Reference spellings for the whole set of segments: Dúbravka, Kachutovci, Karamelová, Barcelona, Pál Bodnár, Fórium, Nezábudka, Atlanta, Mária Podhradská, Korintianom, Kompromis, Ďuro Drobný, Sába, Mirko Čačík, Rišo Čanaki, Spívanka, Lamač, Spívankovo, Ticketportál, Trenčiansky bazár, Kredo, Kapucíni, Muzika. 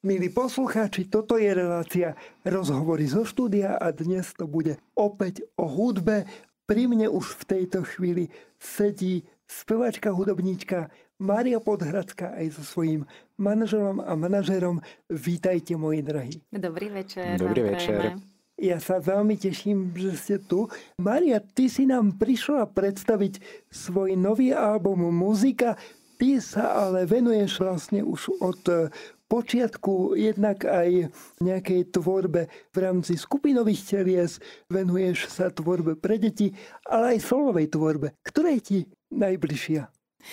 Milí poslucháči, toto je relácia Rozhovory zo štúdia a dnes to bude opäť o hudbe. Pri mne už v tejto chvíli sedí speváčka, hudobníčka Mária Podhradská aj so svojím manažerom a manažérom. Vítajte, moji drahí. Dobrý večer. Dobrý večer. Ja sa veľmi teším, že ste tu. Mária, ty si nám prišla predstaviť svoj nový album Muzika. Ty sa ale venuješ vlastne už od počiatku jednak aj nejakej tvorbe v rámci skupinových telies, venuješ sa tvorbe pre deti, ale aj solovej tvorbe. Ktorá je ti najbližšia?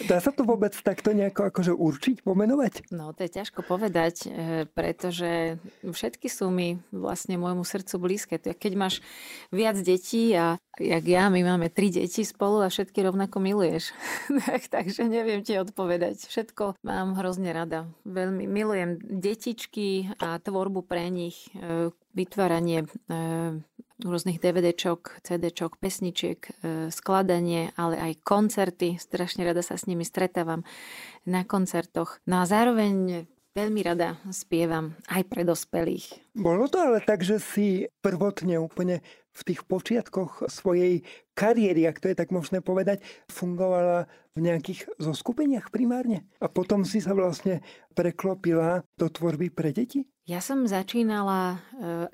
Dá sa to vôbec takto nejako akože určiť, pomenovať? No, to je ťažko povedať, pretože všetky sú mi vlastne môjmu srdcu blízke. Keď máš viac detí a jak ja, my máme 3 deti spolu a všetky rovnako miluješ. Takže neviem ti odpovedať. Všetko mám hrozne rada. Veľmi milujem detičky a tvorbu pre nich, vytváranie rôznych DVDčok, CDčok, pesničiek, skladanie, ale aj koncerty. Strašne rada sa s nimi stretávam na koncertoch. No a zároveň veľmi rada spievam aj pre dospelých. Bolo to ale tak, že si prvotne úplne v tých počiatkoch svojej kariéry, ak to je tak možné povedať, fungovala v nejakých zoskupeniach primárne. A potom si sa vlastne preklopila do tvorby pre deti? Ja som začínala,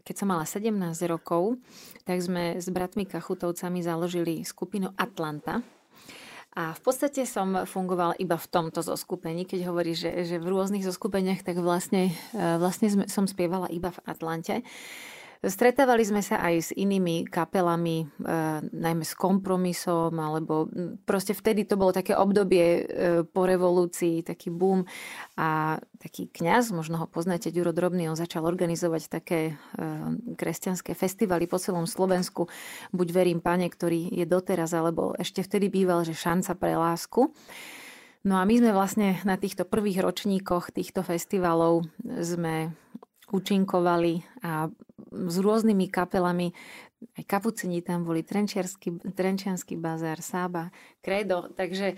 keď som mala 17 rokov, tak sme s bratmi Kachutovcami založili skupinu Atlanta. A v podstate som fungovala iba v tomto zoskupení. Keď hovoríš, že v rôznych zoskupeniach, tak vlastne som spievala iba v Atlante. Stretávali sme sa aj s inými kapelami, najmä s Kompromisom, alebo proste vtedy to bolo také obdobie po revolúcii, taký boom. A taký kňaz, možno ho poznáte, Ďuro Drobný, on začal organizovať také kresťanské festivaly po celom Slovensku. Buď verím, Pane, ktorý je doteraz, alebo ešte vtedy býval, že Šanca pre lásku. No a my sme vlastne na týchto prvých ročníkoch týchto festivalov sme účinkovali a s rôznymi kapelami, aj Kapucíni tam boli, Trenčiansky bazár, Sába, Kredo, takže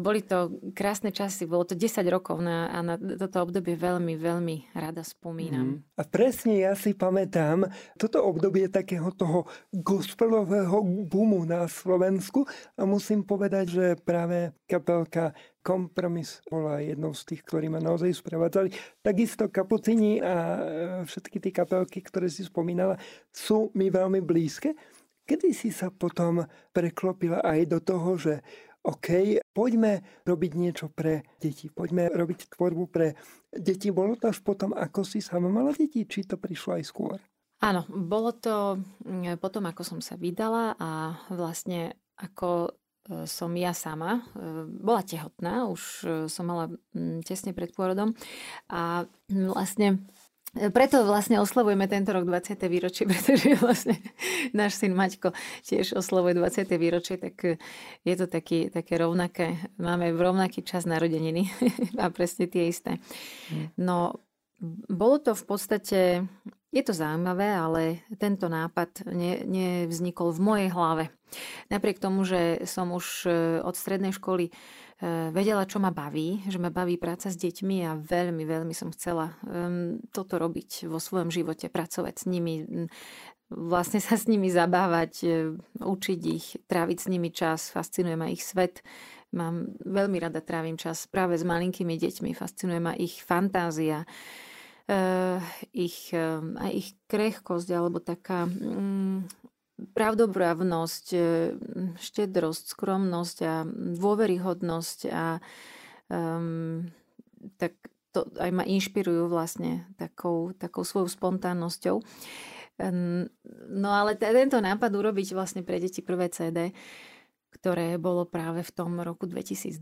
boli to krásne časy, bolo to 10 rokov a na toto obdobie veľmi, veľmi rada spomínam. A presne ja si pamätám toto obdobie takého toho gospelového boomu na Slovensku a musím povedať, že práve kapelka Kompromis bola jednou z tých, ktorí ma naozaj sprevádzali. Takisto Kapucíni a všetky tie kapelky, ktoré si spomínala, sú mi veľmi blízke. Kedy si sa potom preklopila aj do toho, že OK, poďme robiť niečo pre deti, poďme robiť tvorbu pre deti. Bolo to až potom, ako si sama mala deti, či to prišlo aj skôr? Áno, bolo to potom, ako som sa vydala a vlastne ako som ja sama bola tehotná, už som mala tesne pred pôrodom a vlastne preto vlastne oslavujeme tento rok 20. výročie, pretože vlastne náš syn Maťko tiež oslavuje 20. výročie, tak je to také rovnaké, máme rovnaký čas narodeniny a presne tie isté. No, bolo to v podstate, je to zaujímavé, ale tento nápad nevznikol v mojej hlave. Napriek tomu, že som už od strednej školy vedela, čo ma baví, že ma baví práca s deťmi a veľmi, veľmi som chcela toto robiť vo svojom živote, pracovať s nimi, vlastne sa s nimi zabávať, učiť ich, tráviť s nimi čas, fascinuje ma ich svet. Mám veľmi rada trávim čas práve s malinkými deťmi, fascinuje ma ich fantázia, aj ich krehkosť alebo taká pravdobravnosť, štedrosť, skromnosť a dôveryhodnosť a tak to aj ma inšpirujú vlastne takou svojou spontánnosťou. No ale tento nápad urobiť vlastne pre deti prvé CD, ktoré bolo práve v tom roku 2002.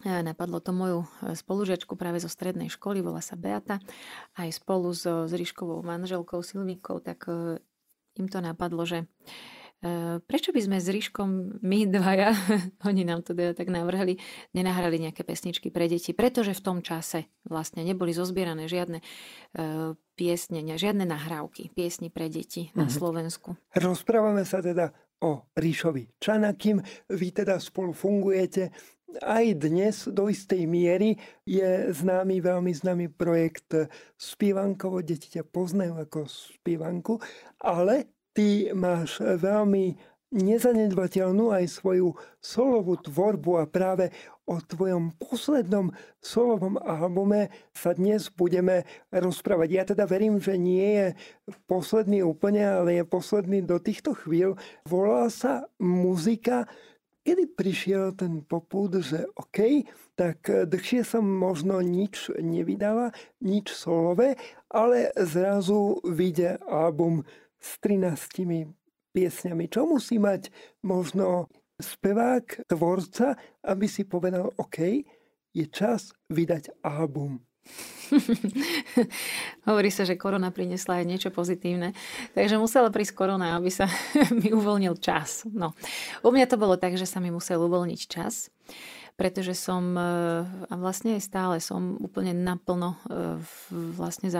Napadlo to moju spolužiačku práve zo strednej školy, volá sa Beata, aj spolu s Riškovou manželkou Silvíkou, tak im to napadlo, že prečo by sme s Riškom, my dvaja, oni nám to tak navrhli, nenahrali nejaké pesničky pre deti, pretože v tom čase vlastne neboli zozbierané žiadne piesne, žiadne nahrávky piesni pre deti na Slovensku. Rozprávame sa teda o Rišovi Čanakim. Vy teda spolu fungujete aj dnes do istej miery je známy, veľmi známy projekt Spívankovo. Deti ťa poznajú ako Spívanku, ale ty máš veľmi nezanedbateľnú aj svoju solovú tvorbu a práve o tvojom poslednom solovom albume sa dnes budeme rozprávať. Ja teda verím, že nie je posledný úplne, ale je posledný do týchto chvíľ. Volá sa Muzika. Kedy prišiel ten popud, že OK, tak dlhšie som možno nič nevydala, nič solové, ale zrazu vyjde album s 13 piesňami. Čo musí mať možno spevák, tvorca, aby si povedal, OK, je čas vydať album? Hovorí sa, že korona priniesla aj niečo pozitívne, takže musela prísť korona, aby sa mi uvoľnil čas. No. U mňa to bolo tak, že sa mi musel uvoľniť čas, pretože som a vlastne stále som úplne naplno vlastne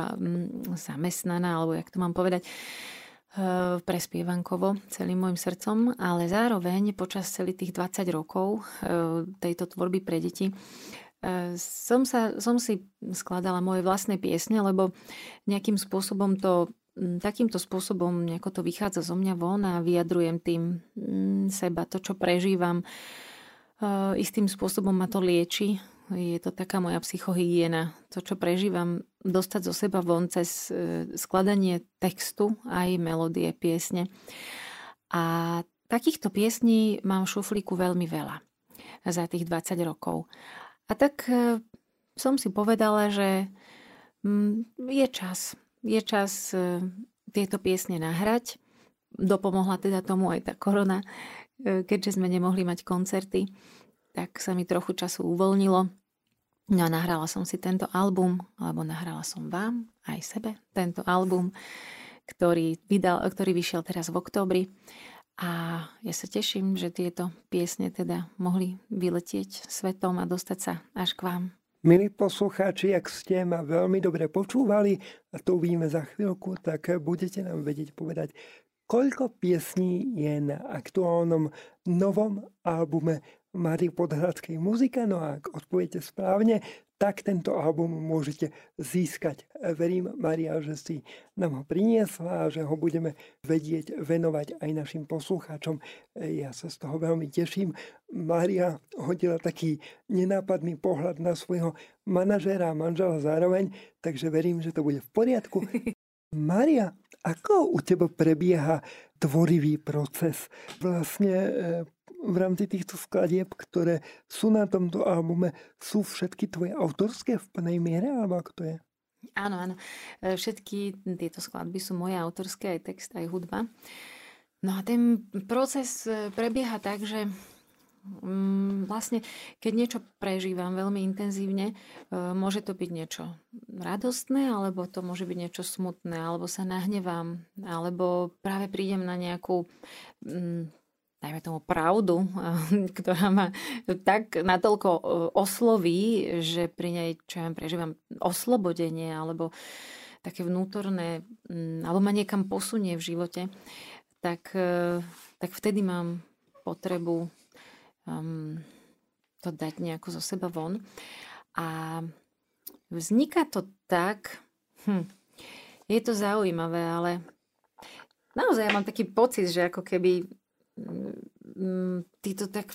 zamestnaná, alebo jak to mám povedať, pre Spívankovo celým môjim srdcom, ale zároveň počas celých tých 20 rokov tejto tvorby pre deti som si skladala moje vlastné piesne, lebo nejakým spôsobom to, takýmto spôsobom nejako to vychádza zo mňa von a vyjadrujem tým seba, to, čo prežívam. Istým spôsobom ma to lieči. Je to taká moja psychohygiena. To, čo prežívam, dostať zo seba von cez skladanie textu aj melódie, piesne. A takýchto piesní mám v šuflíku veľmi veľa za tých 20 rokov. A tak som si povedala, že je čas tieto piesne nahrať. Dopomohla teda tomu aj tá korona, keďže sme nemohli mať koncerty, tak sa mi trochu času uvoľnilo. No a nahrala som si tento album, alebo nahrala som vám, aj sebe, tento album, ktorý vyšiel teraz v októbri. A ja sa teším, že tieto piesne teda mohli vyletieť svetom a dostať sa až k vám. Milí poslucháči, ak ste ma veľmi dobre počúvali, a to uvidíme za chvíľku, tak budete nám vedieť povedať, koľko piesní je na aktuálnom novom albume Márie Podhradskej Muzika. No a ak odpoviete správne, tak tento album môžete získať. Verím, Mária, že si nám ho priniesla a že ho budeme vedieť venovať aj našim poslucháčom. Ja sa z toho veľmi teším. Mária hodila taký nenápadný pohľad na svojho manažéra a manžela zároveň, takže verím, že to bude v poriadku. Mária, ako u teba prebieha tvorivý proces? Vlastne v rámci týchto skladieb, ktoré sú na tomto albume, sú všetky tvoje autorské v plnej miere, alebo ako to je? Áno, áno. Všetky tieto skladby sú moje autorské, aj text, aj hudba. No a ten proces prebieha tak, že vlastne, keď niečo prežívam veľmi intenzívne, môže to byť niečo radostné, alebo to môže byť niečo smutné, alebo sa nahnevám, alebo práve prídem na nejakú dajme tomu pravdu, ktorá ma tak natoľko osloví, že pri nej, čo ja prežívam, oslobodenie alebo také vnútorné, alebo ma niekam posunie v živote, tak vtedy mám potrebu to dať nejako zo seba von. A vzniká to tak, je to zaujímavé, ale naozaj ja mám taký pocit, že ako keby ty to tak,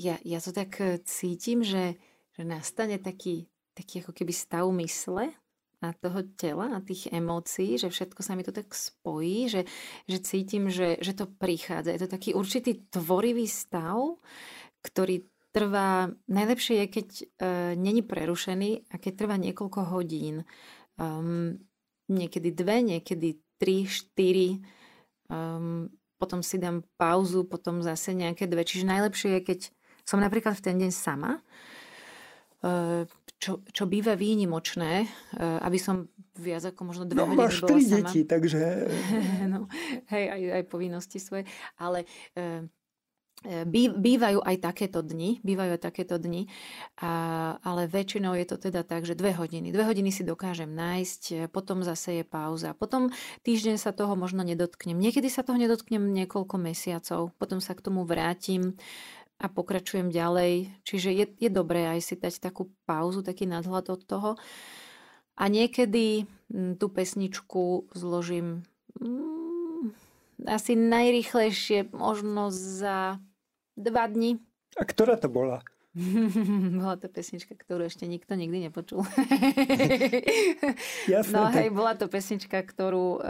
ja to tak cítim, že nastane taký ako keby stav mysle a toho tela a tých emócií, že všetko sa mi to tak spojí, že cítim, že to prichádza. Je to taký určitý tvorivý stav, ktorý trvá, najlepšie je, keď není prerušený a keď trvá niekoľko hodín. Niekedy 2, niekedy 3, 4. Potom si dám pauzu, potom zase nejaké 2. Čiže najlepšie je, keď som napríklad v ten deň sama, čo býva výnimočné, aby som viac ako možno 2 hodiny bola sama. No, máš 3 deti, takže no, hej, aj povinnosti svoje, ale bývajú aj takéto dni, ale väčšinou je to teda tak, že 2 hodiny. 2 hodiny si dokážem nájsť, potom zase je pauza. Potom týždeň sa toho možno nedotknem. Niekedy sa toho nedotknem niekoľko mesiacov, potom sa k tomu vrátim. a pokračujem ďalej. Čiže je dobré aj si dať takú pauzu, taký nadhľad od toho. A niekedy tú pesničku zložím asi najrýchlejšie, možno za 2 dni. A ktorá to bola? Bola to pesnička, ktorú ešte nikto nikdy nepočul. No hej, bola to pesnička, ktorú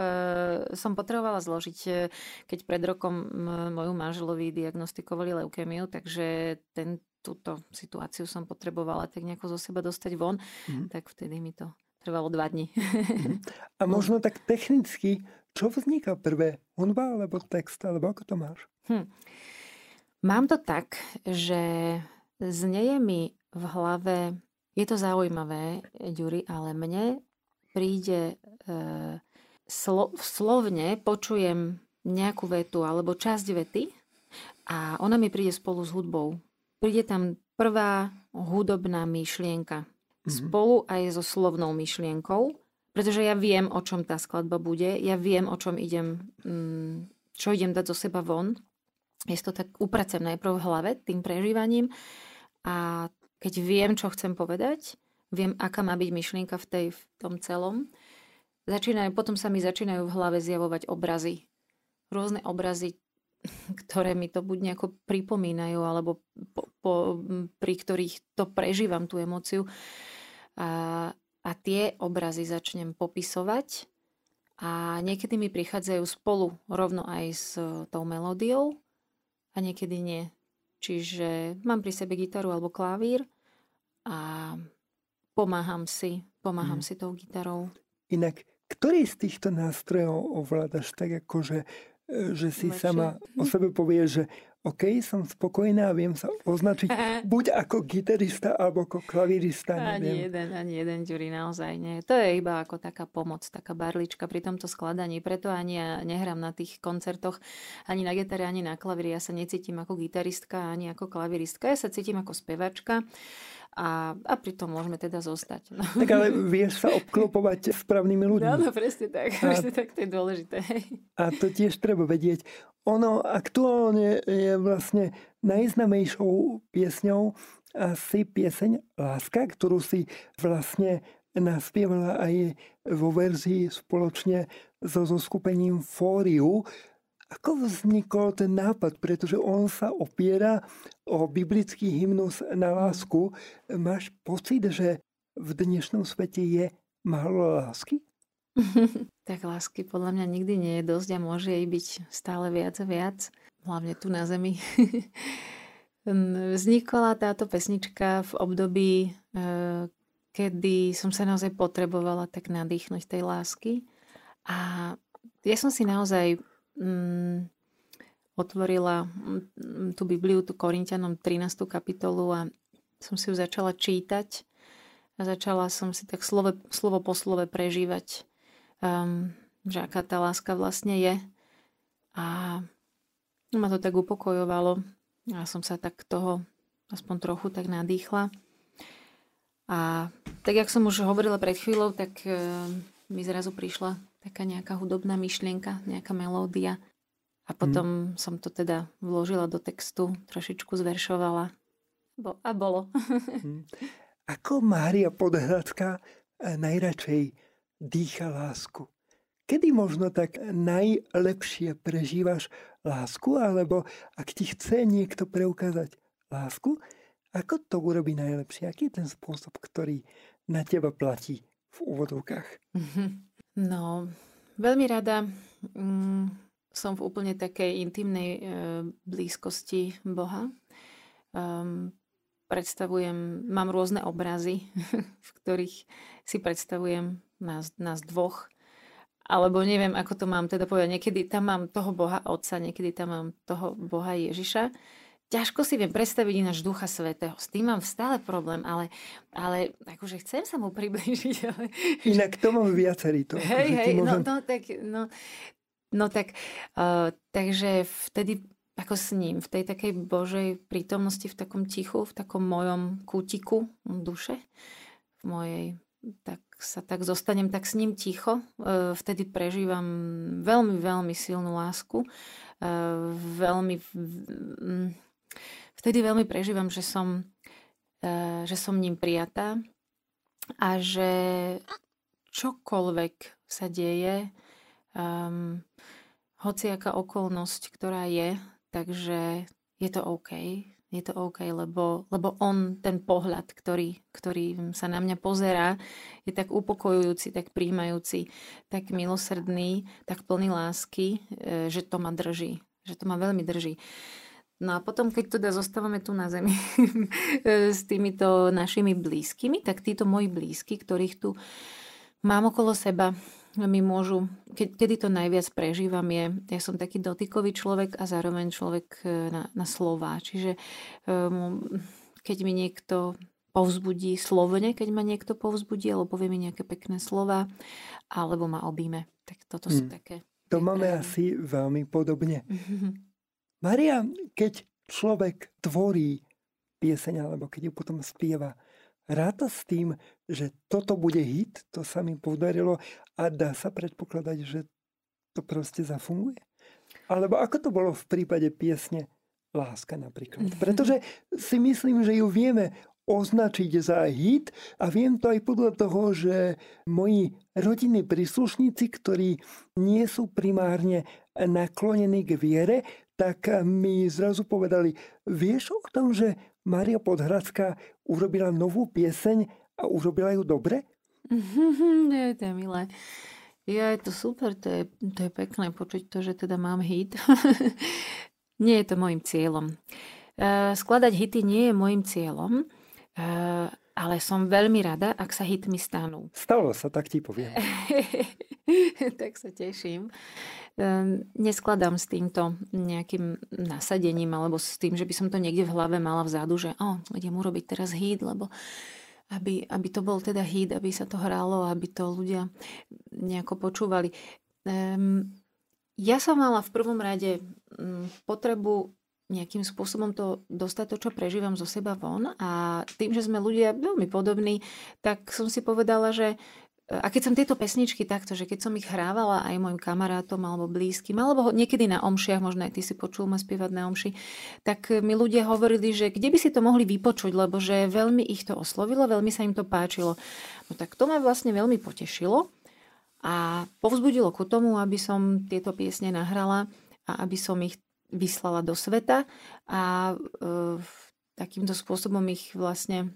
som potrebovala zložiť, keď pred rokom moju manželovi diagnostikovali leukémiu, takže túto situáciu som potrebovala tak nejako zo seba dostať von, tak vtedy mi to trvalo 2 dni. A možno tak technicky, čo vzniká prvé? Hudba alebo text? Alebo ako to máš? Mám to tak, že znieje mi v hlave, je to zaujímavé, Ďuri, ale mne príde, slovne počujem nejakú vetu alebo časť vety a ona mi príde spolu s hudbou. Príde tam prvá hudobná myšlienka spolu aj so slovnou myšlienkou, pretože ja viem, o čom tá skladba bude, ja viem, o čom idem, čo idem dať zo seba von. Ja si to tak upracujem najprv v hlave tým prežívaním a keď viem, čo chcem povedať, viem, aká má byť myšlienka v tom celom, potom sa mi začínajú v hlave zjavovať obrazy. Rôzne obrazy, ktoré mi to buď nejako pripomínajú, alebo pri ktorých to prežívam, tú emóciu. A tie obrazy začnem popisovať a niekedy mi prichádzajú spolu rovno aj s tou melódiou. A niekedy nie. Čiže mám pri sebe gitaru alebo klavír a pomáham si tou gitarou. Inak, ktorý z týchto nástrojov ovládaš tak akože, že si lepšie sama o sebe povieš, že OK, som spokojná a viem sa označiť buď ako gitarista alebo ako klavírista, neviem. Ani jeden, Ďuri, naozaj nie. To je iba ako taká pomoc, taká barlička pri tomto skladaní. Preto ani ja nehrám na tých koncertoch, ani na gitare, ani na klavíri. Ja sa necítim ako gitaristka, ani ako klavíristka. Ja sa cítim ako spevačka a pritom môžeme teda zostať. No. Tak ale vieš sa obklopovať správnymi ľuďmi. Áno, presne tak. Presne tak, to je dôležité. A to tiež treba vedieť. Ono aktuálne je vlastne najznámejšou piesňou asi pieseň Láska, ktorú si vlastne naspievala aj vo verzii spoločne so zoskupením Fóriu. Ako vznikol ten nápad? Pretože on sa opiera o biblický hymnus na lásku. Máš pocit, že v dnešnom svete je málo lásky? Tak lásky podľa mňa nikdy nie je dosť a môže jej byť stále viac a viac, hlavne tu na zemi. Vznikla táto pesnička v období, kedy som sa naozaj potrebovala tak nadýchnuť tej lásky a ja som si naozaj otvorila tú Bibliu, tú Korintianom 13. kapitolu a som si ju začala čítať a začala som si tak slovo po slove prežívať, že aká tá láska vlastne je. A ma to tak upokojovalo a som sa tak toho aspoň trochu tak nadýchla. A tak, jak som už hovorila pred chvíľou, tak mi zrazu prišla taká nejaká hudobná myšlienka, nejaká melódia. A potom som to teda vložila do textu, trošičku zveršovala. A bolo. Ako Mária Podhradská najradšej dýcha lásku? Kedy možno tak najlepšie prežívaš lásku? Alebo ak ti chce niekto preukázať lásku, ako to urobí najlepšie? Aký je ten spôsob, ktorý na teba platí v úvodovkách? No, veľmi rada som v úplne takej intimnej blízkosti Boha. Mám rôzne obrazy, v ktorých si predstavujem nás dvoch. Alebo neviem, ako to mám teda povedať. Niekedy tam mám toho Boha Otca, niekedy tam mám toho Boha Ježiša. Ťažko si viem predstaviť ináč Ducha Svätého. S tým mám stále problém, ale akože chcem sa mu priblížiť. Ale... Inak to mám viacerý to. Hej, môžem... takže vtedy ako s ním, v tej takej Božej prítomnosti, v takom tichu, v takom mojom kútiku duše, v mojej, tak zostanem tak s ním ticho. Vtedy prežívam veľmi, veľmi silnú lásku. Veľmi... vtedy veľmi prežívam, že som ním prijatá a že čokoľvek sa deje, hociaká okolnosť, ktorá je, takže je to OK. Je to OK, lebo on, ten pohľad, ktorý sa na mňa pozerá, je tak upokojujúci, tak prijímajúci, tak milosrdný, tak plný lásky, že to ma drží. Že to ma veľmi drží. No a potom, keď teda zostávame tu na zemi s týmito našimi blízkymi, tak títo moji blízky, ktorých tu mám okolo seba, my môžu, kedy to najviac prežívam je, ja som taký dotykový človek a zároveň človek na slová. Čiže keď mi niekto povzbudí slovne, keď ma niekto povzbudí, alebo povie mi nejaké pekné slova, alebo ma objíme. Tak toto sú také. To máme práve asi veľmi podobne. Mária, keď človek tvorí pieseň, alebo keď ju potom spieva, ráta s tým, že toto bude hit, to sa mi podarilo a dá sa predpokladať, že to proste zafunguje? Alebo ako to bolo v prípade piesne Láska napríklad? Pretože si myslím, že ju vieme označiť za hit a viem to aj podľa toho, že moji rodinní príslušníci, ktorí nie sú primárne naklonení k viere, tak mi zrazu povedali, vieš o tom, že Mária Podhradská urobila novú pieseň a urobila ju dobre? To je milé. Ja, je to super, to je pekné počuť to, že teda mám hit. Nie je to môjim cieľom. Skladať hity nie je môjim cieľom, ale som veľmi rada, ak sa hitmi stanú. Stalo sa, tak ti poviem. Tak sa teším. Neskladám s týmto nejakým nasadením alebo s tým, že by som to niekde v hlave mala vzadu, že idem urobiť teraz hit, lebo aby to bol teda hit, aby sa to hralo, aby to ľudia nejako počúvali. Ja som mala v prvom rade potrebu nejakým spôsobom to dostať to, čo prežívam zo seba von, a tým, že sme ľudia veľmi podobní, tak som si povedala, že a keď som tieto pesničky takto, že keď som ich hrávala aj mojim kamarátom alebo blízkym, alebo niekedy na omšiach, možno aj ty si počul ma spievať na omši, tak mi ľudia hovorili, že kde by si to mohli vypočuť, lebo že veľmi ich to oslovilo, veľmi sa im to páčilo. No tak to ma vlastne veľmi potešilo a povzbudilo ku tomu, aby som tieto piesne nahrala a aby som ich vyslala do sveta a takýmto spôsobom ich vlastne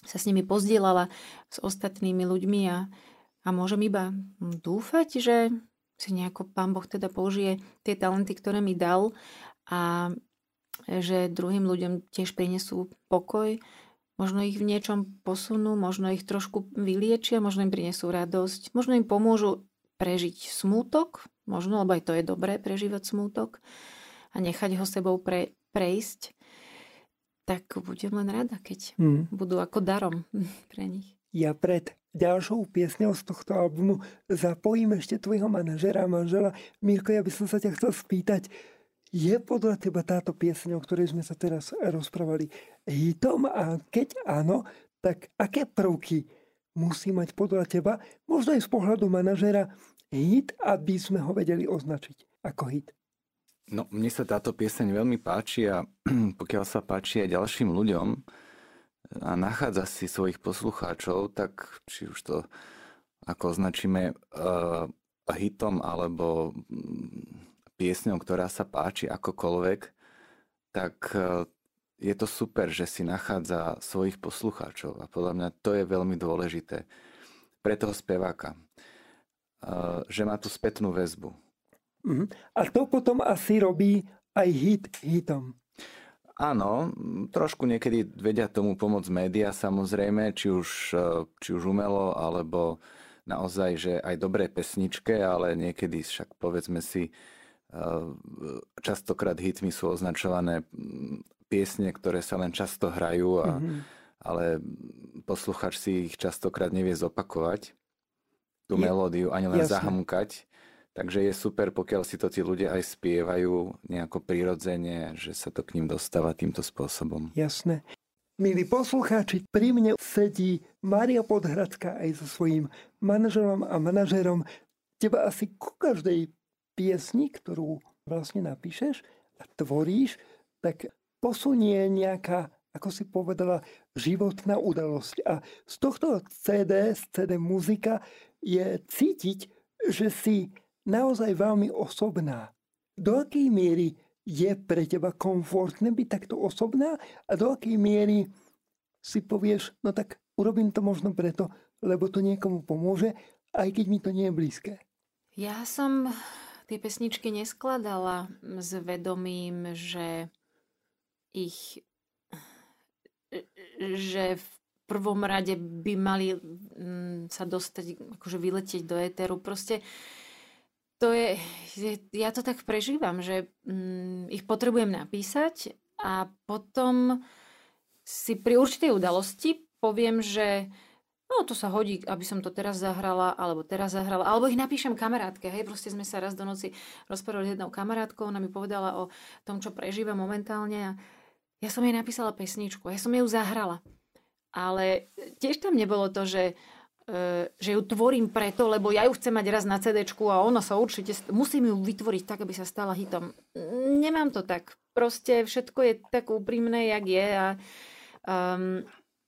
sa s nimi pozdieľala s ostatnými ľuďmi a môžem iba dúfať, že si nejako Pán Boh teda použije tie talenty, ktoré mi dal a že druhým ľuďom tiež prinesú pokoj. Možno ich v niečom posunú, možno ich trošku vyliečia, možno im prinesú radosť, možno im pomôžu prežiť smútok, možno, lebo aj to je dobré prežívať smútok a nechať ho sebou prejsť. Tak budem len rada, keď budú ako darom pre nich. Ja pred ďalšou piesňou z tohto albumu zapojím ešte tvojho manažera a manžela. Mirko, ja by som sa ťa chcel spýtať, je podľa teba táto piesň, o ktorej sme sa teraz rozprávali, hitom? A keď áno, tak aké prvky musí mať podľa teba, možno aj z pohľadu manažera, hit, aby sme ho vedeli označiť ako hit? No, mne sa táto pieseň veľmi páči a pokiaľ sa páči aj ďalším ľuďom a nachádza si svojich poslucháčov, tak či už to ako označíme hitom alebo piesňou, ktorá sa páči akokoľvek, tak je to super, že si nachádza svojich poslucháčov a podľa mňa to je veľmi dôležité pre toho speváka, že má tú spätnú väzbu. A to potom asi robí aj hit hitom. Áno, trošku niekedy vedia tomu pomôcť médiá samozrejme, či už umelo, alebo naozaj, že aj dobré pesničke, ale niekedy však povedzme si, častokrát hitmi sú označované piesne, ktoré sa len často hrajú, ale poslucháč si ich častokrát nevie zopakovať, tú melódiu, ani len zahmkať. Takže je super, pokiaľ si to tí ľudia aj spievajú nejako prirodzene, že sa to k ním dostáva týmto spôsobom. Jasné. Milí poslucháči, pri mne sedí Mária Podhradská aj so svojím manažerom a manažérom. Teba asi ku každej piesni, ktorú vlastne napíšeš a tvoríš, tak posunie nejaká, ako si povedala, životná udalosť. A z tohto CD, z CD Muzika, je cítiť, že si naozaj veľmi osobná. Do akej miery je pre teba komfortné byť takto osobná a do akej miery si povieš, no tak urobím to možno preto, lebo to niekomu pomôže, aj keď mi to nie je blízke. Ja som tie pesničky neskladala s vedomím, že v prvom rade by mali sa dostať, akože vyletieť do éteru. Proste to je, ja to tak prežívam, že ich potrebujem napísať a potom si pri určitej udalosti poviem, že no to sa hodí, aby som to teraz zahrala, alebo ich napíšem kamarátke. Hej, proste sme sa raz do noci rozprávali s jednou kamarátkou, ona mi povedala o tom, čo prežíva momentálne a ja som jej napísala pesničku, ja som ju zahrala. Ale tiež tam nebolo to, že ju tvorím preto, lebo ja ju chcem mať raz na CD-čku a ona sa určite... Musím ju vytvoriť tak, aby sa stala hitom. Nemám to tak. Proste všetko je tak úprimné, jak je a...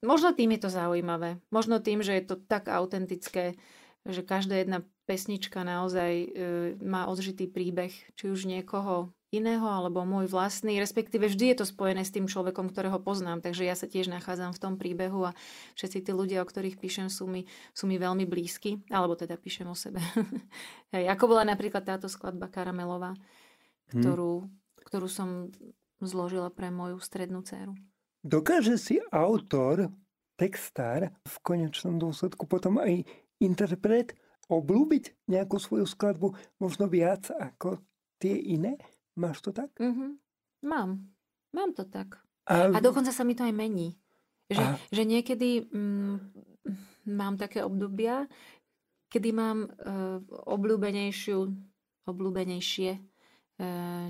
Možno tým je to zaujímavé. Možno tým, že je to tak autentické, že každá jedna pesnička naozaj má odžitý príbeh, či už niekoho iného, alebo môj vlastný. Respektíve vždy je to spojené s tým človekom, ktorého poznám, takže ja sa tiež nachádzam v tom príbehu a všetci tí ľudia, o ktorých píšem, sú mi veľmi blízki, alebo teda píšem o sebe. Ako bola napríklad táto skladba Karamelová, ktorú som zložila pre moju strednú dcéru. Dokáže si autor, textár, v konečnom dôsledku potom aj interpret obľúbiť nejakú svoju skladbu možno viac ako tie iné? Máš to tak? Mám. Mám to tak. A dokonca sa mi to aj mení. Že niekedy mám také obdobia, kedy mám obľúbenejšie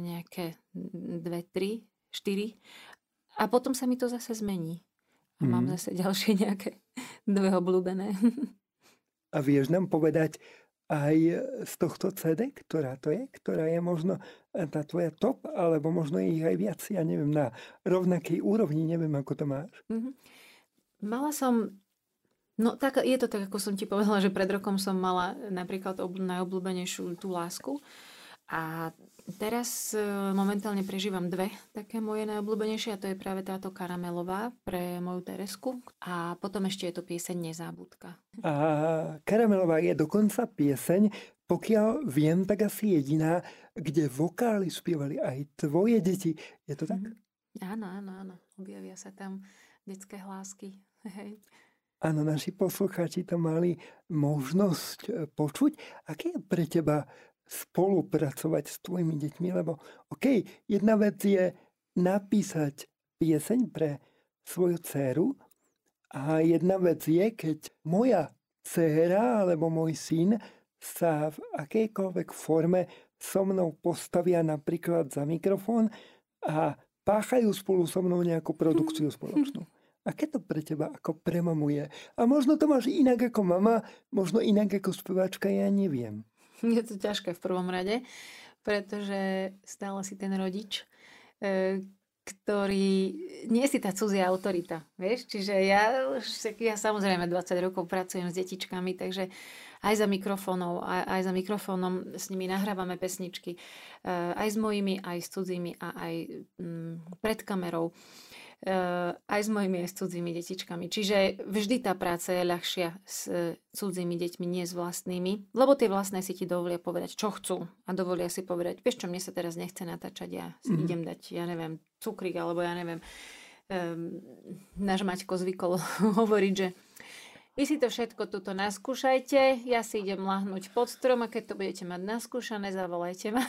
nejaké 2, 3, 4. A potom sa mi to zase zmení. A mám zase ďalšie nejaké dve obľúbené. A vieš nám povedať aj z tohto CD, ktorá to je? Ktorá je možno tá tvoja top, alebo možno je ich aj viac, ja neviem, na rovnakej úrovni, neviem, ako to máš. Mala som... No tak, je to tak, ako som ti povedala, že pred rokom som mala napríklad najobľúbenejšiu tú lásku. A teraz momentálne prežívam dve také moje najobľúbenejšie a to je práve táto Karamelová pre moju Teresku a potom ešte je to pieseň Nezábudka. A Karamelová je dokonca pieseň, pokiaľ viem, tak asi jediná, kde vokály spievali aj tvoje deti. Je to tak? Áno. Objavia sa tam detské hlásky. Hej. Áno, naši poslucháči to mali možnosť počuť. Aké je pre teba spolupracovať s tvojimi deťmi, lebo OK, jedna vec je napísať pieseň pre svoju dceru a jedna vec je, keď moja dcera alebo môj syn sa v akejkoľvek forme so mnou postavia napríklad za mikrofón a páchajú spolu so mnou nejakú produkciu spoločnú. Aké to pre teba ako pre mamu je? A možno to máš inak ako mama, možno inak ako speváčka, ja neviem. Je to ťažké v prvom rade, pretože stále si ten rodič, ktorý nie si tá cudzia autorita, vieš? Čiže ja samozrejme 20 rokov pracujem s detičkami, takže aj za mikrofónom s nimi nahrávame pesničky. Aj s mojimi, aj s cudzími a aj pred kamerou. Aj s mojimi, aj s cudzími detičkami. Čiže vždy tá práca je ľahšia s cudzími deťmi, nie s vlastnými, lebo tie vlastné si ti dovolia povedať, čo chcú a dovolia si povedať, vieš čo, mne sa teraz nechce natáčať, ja si idem dať, ja neviem, cukrík, alebo ja neviem, náš Maťko zvykol hovoriť, že vy si to všetko tuto naskúšajte, ja si idem lahnúť pod strom a keď to budete mať naskúšané, zavolajte ma.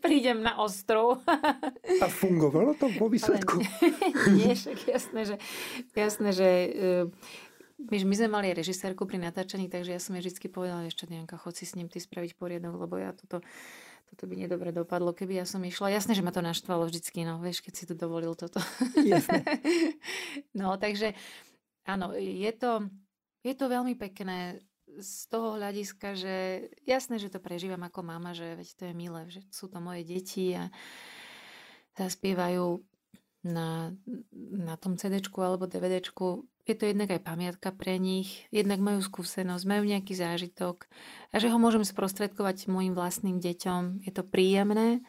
Prídem na ostrov. A fungovalo to vo výsledku? Nie, však jasné, že my sme mali režisérku pri natáčaní, takže ja som jej vždy povedala, ešte Dianka, chod si s ním ty spraviť poriadok, lebo ja toto by nedobre dopadlo, keby ja som išla. Jasné, že ma to naštvalo vždycky, no vieš, keď si to dovolil toto. Jasné. No, takže áno, je to veľmi pekné z toho hľadiska, že jasné, že to prežívam ako mama, že veď to je milé, že sú to moje deti a zaspievajú na tom CD-čku alebo DVD-čku. Je to jednak aj pamiatka pre nich, jednak majú skúsenosť, majú nejaký zážitok a že ho môžem sprostredkovať mojim vlastným deťom. Je to príjemné,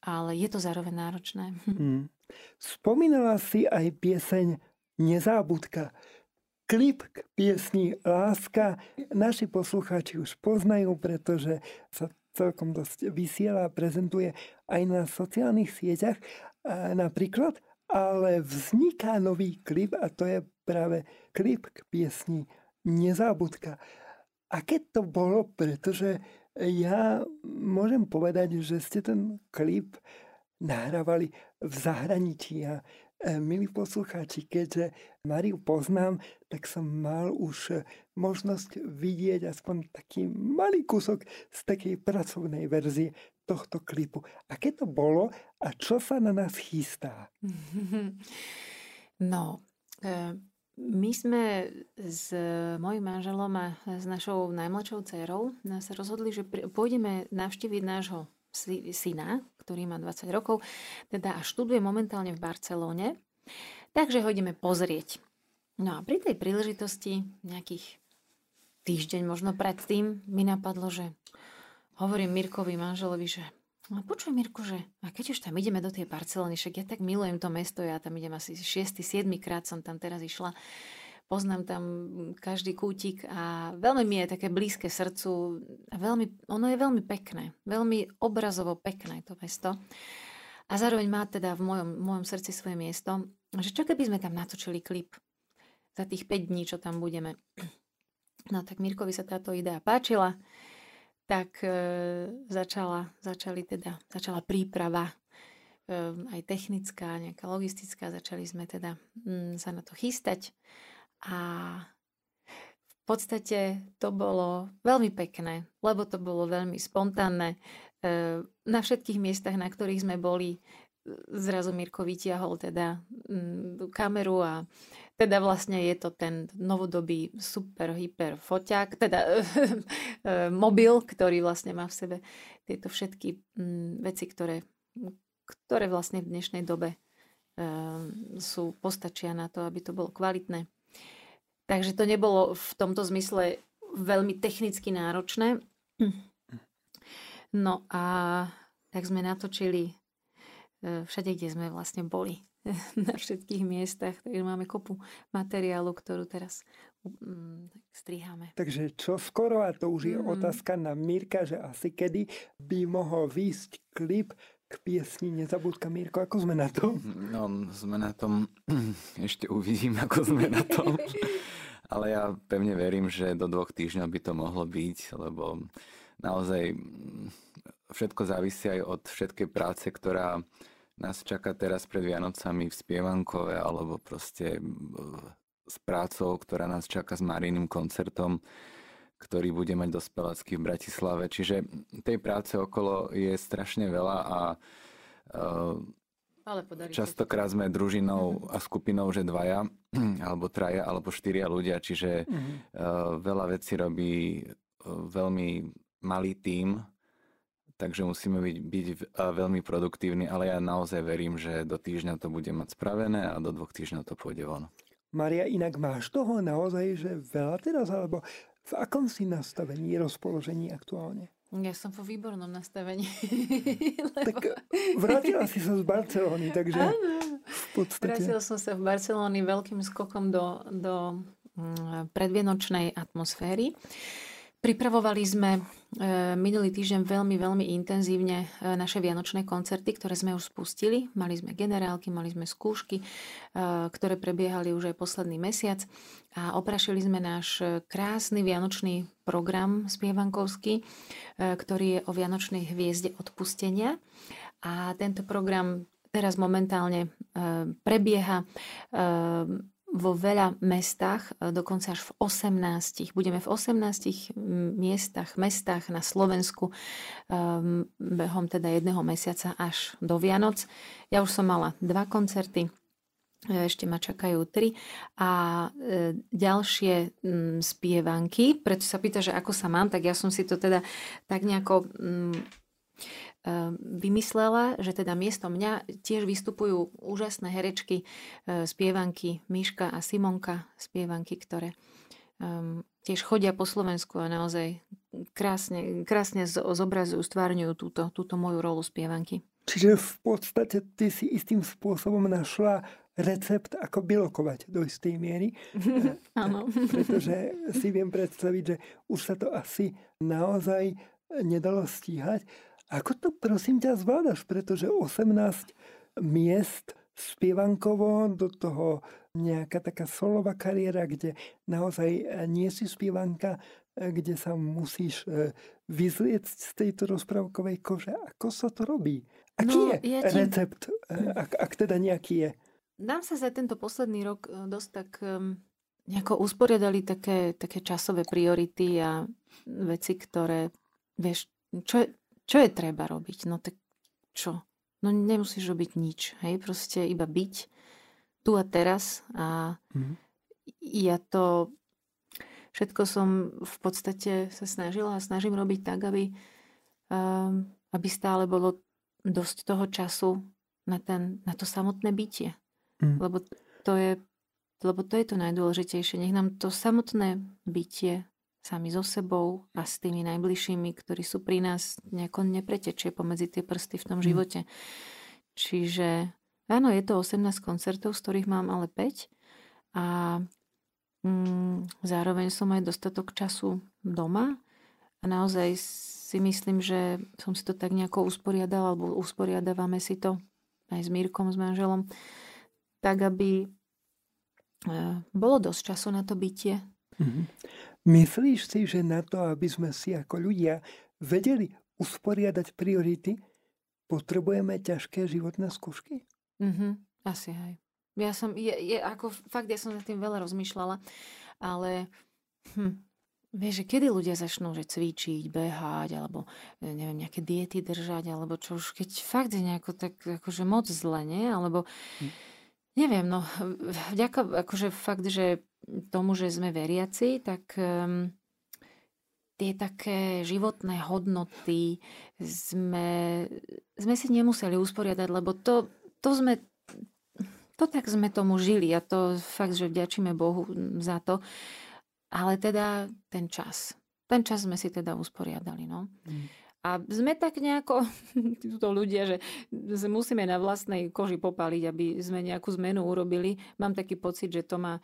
ale je to zároveň náročné. Spomínala si aj pieseň Nezábudka. Klip k piesni Láska naši poslucháči už poznajú, pretože sa celkom dosť vysiela a prezentuje aj na sociálnych sieťach napríklad, ale vzniká nový klip a to je práve klip k piesni Nezábudka. Aké to bolo, pretože ja môžem povedať, že ste ten klip nahrávali v zahraničí a milí poslucháči, keďže Máriu poznám, tak som mal už možnosť vidieť aspoň taký malý kúsok z takej pracovnej verzie tohto klipu. Aké to bolo a čo sa na nás chystá? No, my sme s mojím manželom a s našou najmladšou dcérou sa rozhodli, že pôjdeme navštíviť nášho syna, ktorý má 20 rokov, teda a študuje momentálne v Barcelone, takže ho ideme pozrieť. No a pri tej príležitosti, nejakých týždeň možno predtým, mi napadlo, že hovorím Mirkovi, manželovi, že no počuj Mirko, že a keď už tam ideme do tej Barcelony, však ja tak milujem to mesto, ja tam idem asi 6-7 krát som tam teraz išla, poznám tam každý kútik a veľmi mi je také blízke srdcu. A ono je veľmi pekné, veľmi obrazovo pekné to mesto. A zároveň má teda v mojom srdci svoje miesto. Že čo keby sme tam natočili klip za tých 5 dní, čo tam budeme. No tak Mirkovi sa táto idea páčila, tak začala príprava aj technická, nejaká logistická. Začali sme teda sa na to chystať. A v podstate to bolo veľmi pekné, lebo to bolo veľmi spontánne. Na všetkých miestach, na ktorých sme boli, zrazu Mirko vytiahol teda kameru a teda vlastne je to ten novodobý super hyper foťák, teda mobil, ktorý vlastne má v sebe tieto všetky veci, ktoré vlastne v dnešnej dobe sú postačia na to, aby to bolo kvalitné. Takže to nebolo v tomto zmysle veľmi technicky náročné. No a tak sme natočili všade, kde sme vlastne boli. Na všetkých miestach. Takže máme kopu materiálu, ktorú teraz striháme. Takže čo skoro, a to už je otázka na Mirka, že asi kedy by mohol výjsť klip k piesni Nezabudka. Mirko, ako sme na tom? No, sme na tom. Ešte uvidím, ako sme na tom. Ale ja pevne verím, že do 2 týždňov by to mohlo byť, lebo naozaj všetko závisí aj od všetkej práce, ktorá nás čaká teraz pred Vianocami v Spievankove, alebo proste s prácou, ktorá nás čaká s Máriným koncertom, ktorý bude mať dospelácky v Bratislave. Čiže tej práce okolo je strašne veľa a častokrát sme družinou a skupinou, že 2, alebo 3, alebo 4 ľudia, čiže veľa vecí robí veľmi malý tím, takže musíme byť veľmi produktívni, ale ja naozaj verím, že do týždňa to bude mať spravené a do 2 týždňov to pôjde von. Mária, inak máš toho naozaj, že veľa teraz, alebo v akom si nastavení, rozpoložení aktuálne? Ja som vo výbornom nastavení. Tak vrátila si sa z Barcelony, takže v podstate... Vrátila som sa v Barcelóne veľkým skokom do predvianočnej atmosféry. Pripravovali sme minulý týždeň veľmi, veľmi intenzívne naše vianočné koncerty, ktoré sme už spustili. Mali sme generálky, mali sme skúšky, ktoré prebiehali už aj posledný mesiac. A oprašili sme náš krásny vianočný program spievankovský, ktorý je o Vianočnej hviezde odpustenia. A tento program teraz momentálne prebieha vo veľa mestách, dokonca až v 18. Budeme v 18 mestách na Slovensku behom teda 1 mesiaca až do Vianoc. Ja už som mala 2 koncerty, ešte ma čakajú 3 a ďalšie spievanky. Preto sa pýta, že ako sa mám, tak ja som si to teda tak nejako vymyslela, že teda miesto mňa tiež vystupujú úžasné herečky, spievanky Miška a Simonka, spievanky, ktoré tiež chodia po Slovensku a naozaj krásne zobrazujú, stvárňujú túto moju rolu spievanky. Čiže v podstate ty si istým spôsobom našla recept, ako bilokovať do istej miery. Áno. Pretože si viem predstaviť, že už sa to asi naozaj nedalo stíhať. Ako to, prosím ťa, zvládaš? Pretože 18 miest spievankovo, do toho nejaká taká solová kariéra, kde naozaj nie si spievanka, kde sa musíš vyzliecť z tejto rozprávkovej kože. Ako sa to robí? Aký je recept? Ak teda nejaký je? Nám sa za tento posledný rok dosť tak nejako usporiadali také časové priority a veci, ktoré, vieš, čo je treba robiť? No tak čo? No nemusíš robiť nič. Hej? Proste iba byť tu a teraz. A ja to všetko som v podstate sa snažila a snažím robiť tak, aby stále bolo dosť toho času na to samotné bytie. Lebo to je to najdôležitejšie. Nech nám to samotné bytie sami so sebou a s tými najbližšími, ktorí sú pri nás, nejako nepretečie pomedzi tie prsty v tom živote. Čiže áno, je to 18 koncertov, z ktorých mám ale 5 a zároveň som aj dostatok času doma a naozaj si myslím, že som si to tak nejako usporiadala alebo usporiadávame si to aj s Mirkom, s manželom, tak aby bolo dosť času na to bytie. Myslíš si, že na to, aby sme si ako ľudia vedeli usporiadať priority, potrebujeme ťažké životné skúšky? Asi aj. Ja som nad tým veľa rozmýšľala, ale vieš, že kedy ľudia začnú že cvičiť, behať, alebo neviem, nejaké diety držať, alebo čo už, keď fakt je nejako tak akože moc zle, nie? Alebo neviem, no vďaka akože fakt, že tomu, že sme veriaci, tak tie také životné hodnoty sme si nemuseli usporiadať, lebo to sme tomu žili a to fakt, že vďačíme Bohu za to. Ale teda ten čas sme si teda usporiadali, no. A sme tak nejako, títo ľudia, že musíme na vlastnej koži popaliť, aby sme nejakú zmenu urobili. Mám taký pocit, že to má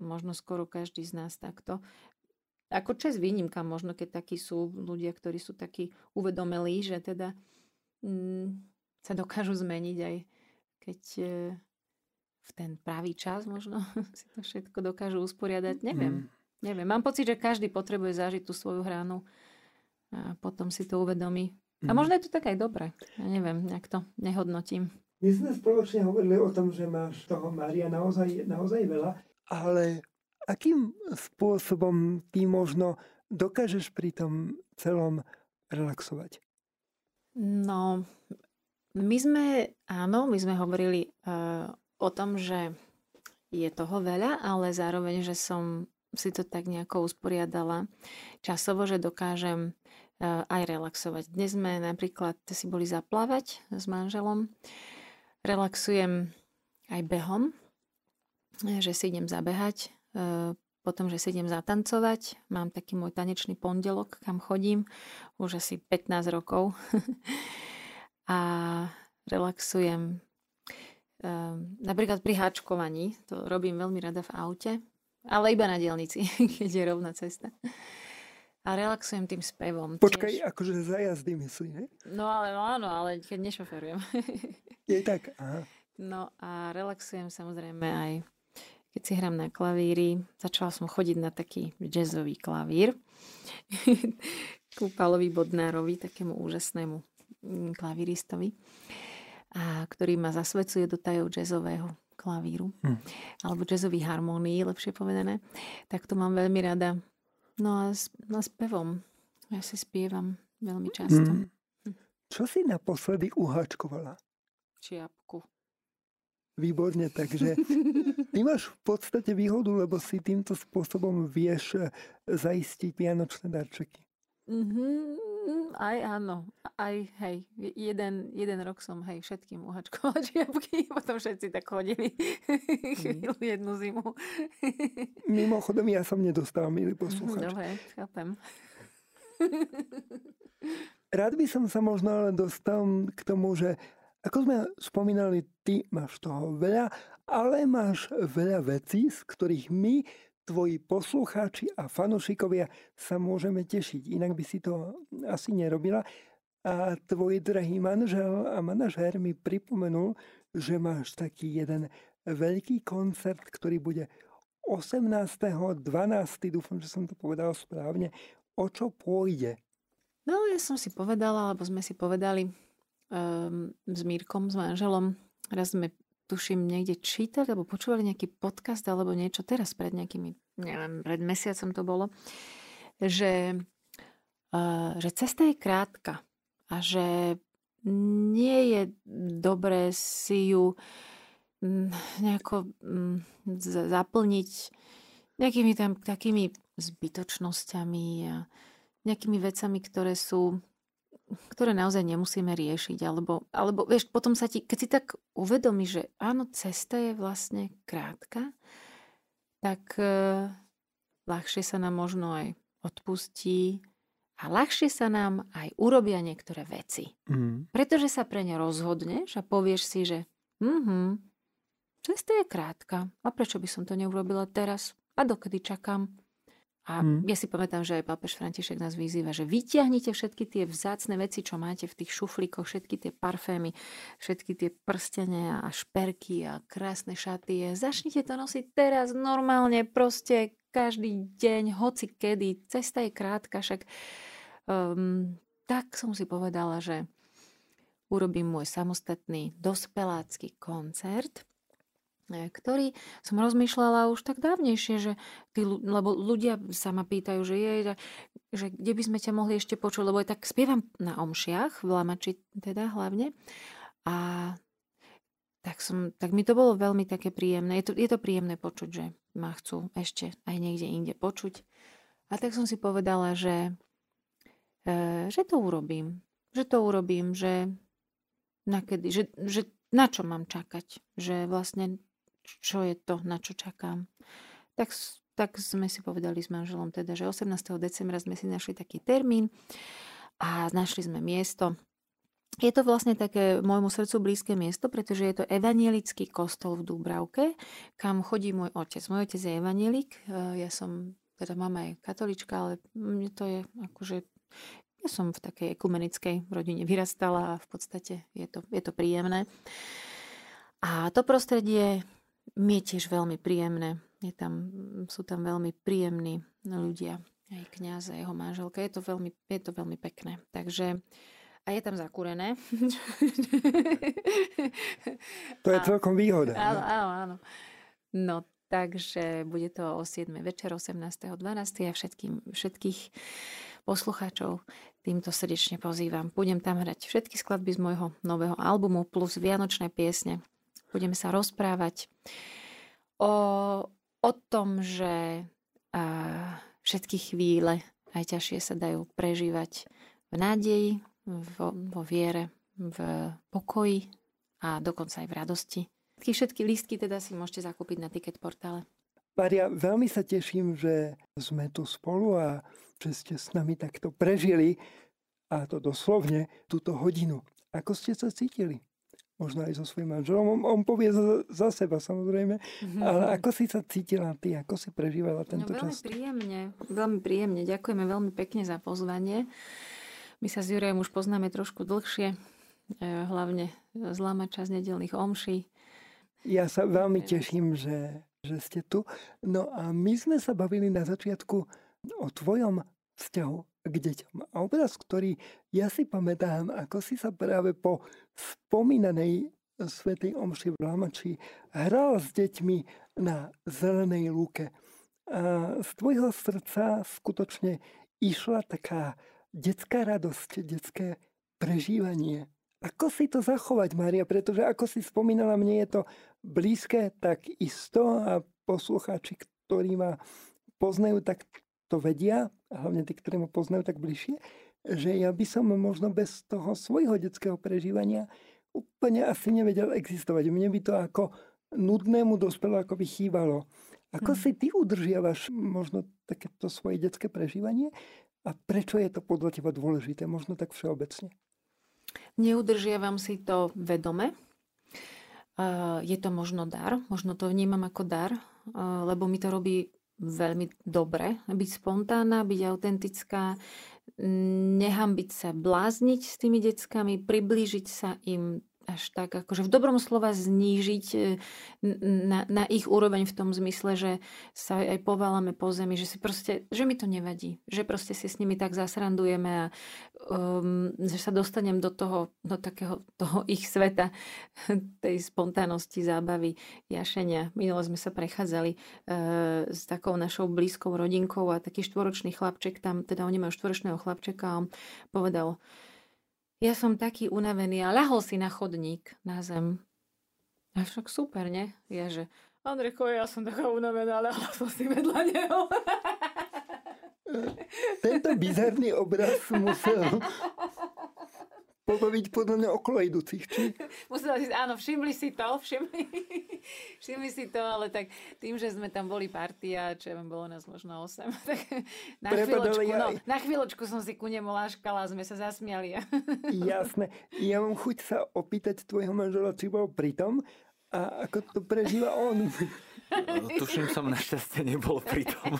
možno skoro každý z nás takto. Ako čest výnimka možno, keď takí sú ľudia, ktorí sú takí uvedomelí, že teda sa dokážu zmeniť aj keď v ten pravý čas možno si to všetko dokážu usporiadať. Neviem. Mám pocit, že každý potrebuje zažiť tú svoju hranu a potom si to uvedomí. A možno je to tak aj dobré. Ja neviem, nejak to nehodnotím. My sme spoločne hovorili o tom, že máš toho, Mária, naozaj veľa, ale akým spôsobom ty možno dokážeš pri tom celom relaxovať? No, my sme hovorili o tom, že je toho veľa, ale zároveň, že som si to tak nejako usporiadala časovo, že dokážem aj relaxovať. Dnes sme napríklad si boli zaplávať s manželom. Relaxujem aj behom, že si idem zabehať, potom, že si idem zatancovať. Mám taký môj tanečný pondelok, kam chodím už asi 15 rokov. A relaxujem napríklad pri háčkovaní. To robím veľmi rada v aute. Ale iba na diaľnici, keď je rovná cesta. A relaxujem tým spevom. Počkaj, tiež. Akože za jazdy myslí, ne? No áno, ale keď nešoferujem. Je tak, aha. No a relaxujem samozrejme aj, keď si hram na klavíri. Začala som chodiť na taký jazzový klavír. Ku Pálovi Bodnárovi, takému úžasnému klavíristovi, a ktorý ma zasvecuje do tajov jazzového klavíru, alebo jazzových harmónií, lepšie povedané, tak to mám veľmi rada. No a s pevom. Ja si spievam veľmi často. Čo si naposledy uháčkovala? Čiapku. Výborne, takže ty máš v podstate výhodu, lebo si týmto spôsobom vieš zaistiť vianočné darčeky. Mm-hmm, aj áno, aj hej, jeden rok som hej všetkým uhačkovala žiabky, potom všetci tak chodili chvíľu jednu zimu. Mimochodom, ja som nedostal, milý poslucháč. Dobre, chápem. Rád by som sa možno ale dostal k tomu, že ako sme spomínali, ty máš toho veľa, ale máš veľa vecí, z ktorých my tvoji poslucháči a fanúšikovia sa môžeme tešiť. Inak by si to asi nerobila. A tvoj drahý manžel a manažér mi pripomenul, že máš taký jeden veľký koncert, ktorý bude 18.12. Dúfam, že som to povedal správne. O čo pôjde? No, ja som si povedala, alebo sme si povedali s Mirkom, s manželom. Raz sme tuším, niekde čítali, alebo počúvali nejaký podcast, alebo niečo teraz pred nejakými, neviem, pred mesiacom to bolo, že cesta je krátka a že nie je dobré si ju nejako zaplniť nejakými tam takými zbytočnosťami a nejakými vecami, ktoré naozaj nemusíme riešiť. Alebo vieš, potom sa ti, keď si tak uvedomíš, že áno, cesta je vlastne krátka, tak ľahšie sa nám možno aj odpustí a ľahšie sa nám aj urobia niektoré veci. Mm. Pretože sa pre ne rozhodneš a povieš si, že cesta je krátka a prečo by som to neurobila teraz a dokedy čakám. A ja si pamätám, že aj pápež František nás vyzýva, že vyťahnite všetky tie vzácne veci, čo máte v tých šuflíkoch, všetky tie parfémy, všetky tie prstenia a šperky a krásne šaty. A začnite to nosiť teraz normálne, proste každý deň, hoci kedy. Cesta je krátka, však tak som si povedala, že urobím môj samostatný dospelácky koncert, ktorý som rozmýšľala už tak dávnejšie, že lebo ľudia sa ma pýtajú, že kde by sme ťa mohli ešte počuť, lebo ja tak spievam na omšiach, v Lamači teda hlavne. A tak mi to bolo veľmi také príjemné. Je to príjemné počuť, že ma chcú ešte aj niekde inde počuť. A tak som si povedala, že to urobím. Že to urobím, že na čo mám čakať, že vlastne čo je to, na čo čakám. Tak sme si povedali s manželom teda, že 18. decembra sme si našli taký termín a našli sme miesto. Je to vlastne také môjmu srdcu blízke miesto, pretože je to evanjelický kostol v Dúbravke, kam chodí môj otec. Môj otec je evanjelik, ja som, teda mama je katolička, ale mne to je akože... Ja som v takej ekumenickej rodine vyrastala a v podstate je to príjemné. A to prostredie mi je tiež veľmi príjemné. Sú tam veľmi príjemní ľudia. Aj kňaz, aj jeho manželka. Je to veľmi pekné. Takže... A je tam zakúrené. To je celkom výhoda. Áno. No, takže bude to o 7. večer, 18.12. Ja všetkých poslucháčov týmto srdečne pozývam. Budem tam hrať všetky skladby z môjho nového albumu plus vianočné piesne. Budeme sa rozprávať o tom, že všetky chvíle aj ťažšie sa dajú prežívať v nádeji, vo viere, v pokoji a dokonca aj v radosti. Všetky lístky teda si môžete zakúpiť na Ticketportále. Mária, veľmi sa teším, že sme tu spolu a že ste s nami takto prežili, a to doslovne, túto hodinu. Ako ste sa cítili? Možno aj so svojím manželom. On povie za seba, samozrejme. Mm-hmm. Ale ako si sa cítila ty? Ako si prežívala tento čas? Veľmi príjemne. Ďakujeme veľmi pekne za pozvanie. My sa s Jurajom už poznáme trošku dlhšie. Hlavne z Lamača, z nedeľných omší. Ja sa veľmi teším, že ste tu. No a my sme sa bavili na začiatku o tvojom vzťahu k deťom. A obraz, ktorý ja si pamätám, ako si sa práve po spomínanej svätej omši v Lamači hral s deťmi na zelenej lúke. A z tvojho srdca skutočne išla taká detská radosť, detské prežívanie. Ako si to zachovať, Mária? Pretože ako si spomínala, mne je to blízke, tak isto a poslucháči, ktorí ma poznajú, tak to vedia, hlavne tí, ktorí ma poznajú tak bližšie, že ja by som možno bez toho svojho detského prežívania úplne asi nevedel existovať. Mne by to ako nudnému dospelákovi chýbalo. Ako si ty udržiavaš možno takéto svoje detské prežívanie a prečo je to podľa teba dôležité, možno tak všeobecne? Neudržiavam si to vedome. Je to možno dar, možno to vnímam ako dar, lebo mi to robí veľmi dobre. Byť spontánna, byť autentická, nehambiť sa blázniť s tými deckami, priblížiť sa im až tak, akože v dobrom slova znížiť na ich úroveň v tom zmysle, že sa aj pováľame po zemi, že si proste, že mi to nevadí, že proste si s nimi tak zasrandujeme a že sa dostanem do toho, do takého toho ich sveta, tej spontánnosti, zábavy, jašenia. Minule sme sa prechádzali s takou našou blízkou rodinkou a taký štvoročný chlapček tam, teda oni majú štvoročného chlapčeka a on povedal: ja som taký unavený a ľahol si na chodník, na zem. A však super, ne? Ja, že Andrejko, ja som taká unavená, ľahol som si vedľa neho. Tento bizarný obraz musel pobaviť podľa mňa okolo idúcich, či? Musel si, áno, všimli si to, ale tak tým, že sme tam boli partia, čo ja vám, bolo nás možno 8, tak na chvíľočku som si ku nemu láškala a sme sa zasmiali. Jasné. Ja mám chuť sa opýtať tvojho manžela, či bol pri tom a ako to prežíva on. Tuším, som našťastie nebol pri tom.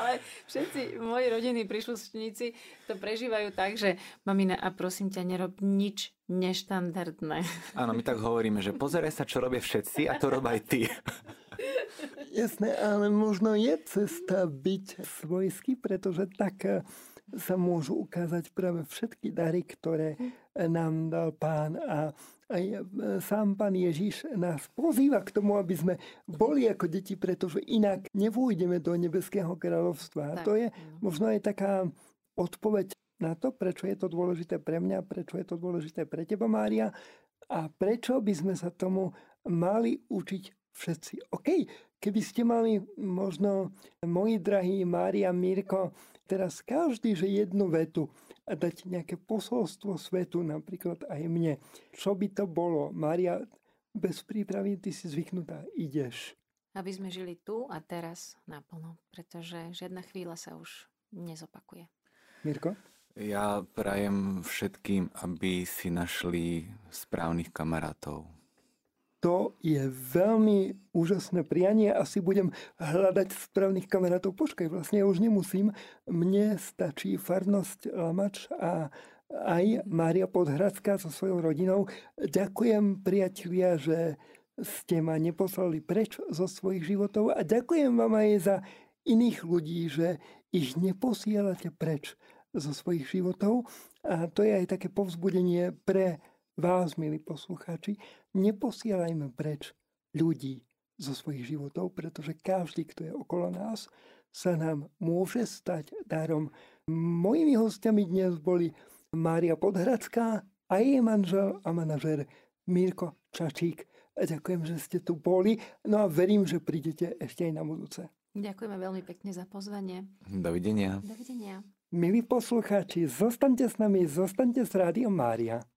Ale všetci moji rodiny, príslušníci to prežívajú tak, že mamina, a prosím ťa, nerob nič neštandardné. Áno, my tak hovoríme, že pozeraj sa, čo robia všetci a to rob aj ty. Jasné, ale možno je cesta byť svojský, pretože tak sa môžu ukázať práve všetky dary, ktoré nám dal Pán a aj sám Pán Ježiš nás pozýva k tomu, aby sme boli ako deti, pretože inak nevôjdeme do Nebeského kráľovstva. A to je možno aj taká odpoveď na to, prečo je to dôležité pre mňa, prečo je to dôležité pre teba, Mária, a prečo by sme sa tomu mali učiť všetci. OK, keby ste mali možno, moji drahí Mária, Mirko, teraz každý, že jednu vetu a dať nejaké posolstvo svetu, napríklad aj mne. Čo by to bolo? Mária, bez prípravy, ty si zvyknutá, ideš. Aby sme žili tu a teraz naplno, pretože žiadna chvíľa sa už nezopakuje. Mirko? Ja prajem všetkým, aby si našli správnych kamarátov. To je veľmi úžasné prianie. Asi budem hľadať správnych kamarátov. Počkaj, vlastne ja už nemusím. Mne stačí farnosť Lamač a aj Mária Podhradská so svojou rodinou. Ďakujem, priatelia, že ste ma neposlali preč zo svojich životov a ďakujem vám aj za iných ľudí, že ich neposielate preč zo svojich životov. A to je aj také povzbudenie pre vás, milí poslucháči, neposielajme preč ľudí zo svojich životov, pretože každý, kto je okolo nás, sa nám môže stať darom. Mojimi hostiami dnes boli Mária Podhradská a jej manžel a manažer Mirko Čačík. A ďakujem, že ste tu boli. No a verím, že prídete ešte aj na budúce. Ďakujeme veľmi pekne za pozvanie. Dovidenia. Dovidenia. Milí poslucháči, zostaňte s nami, zostaňte s Rádiom Mária.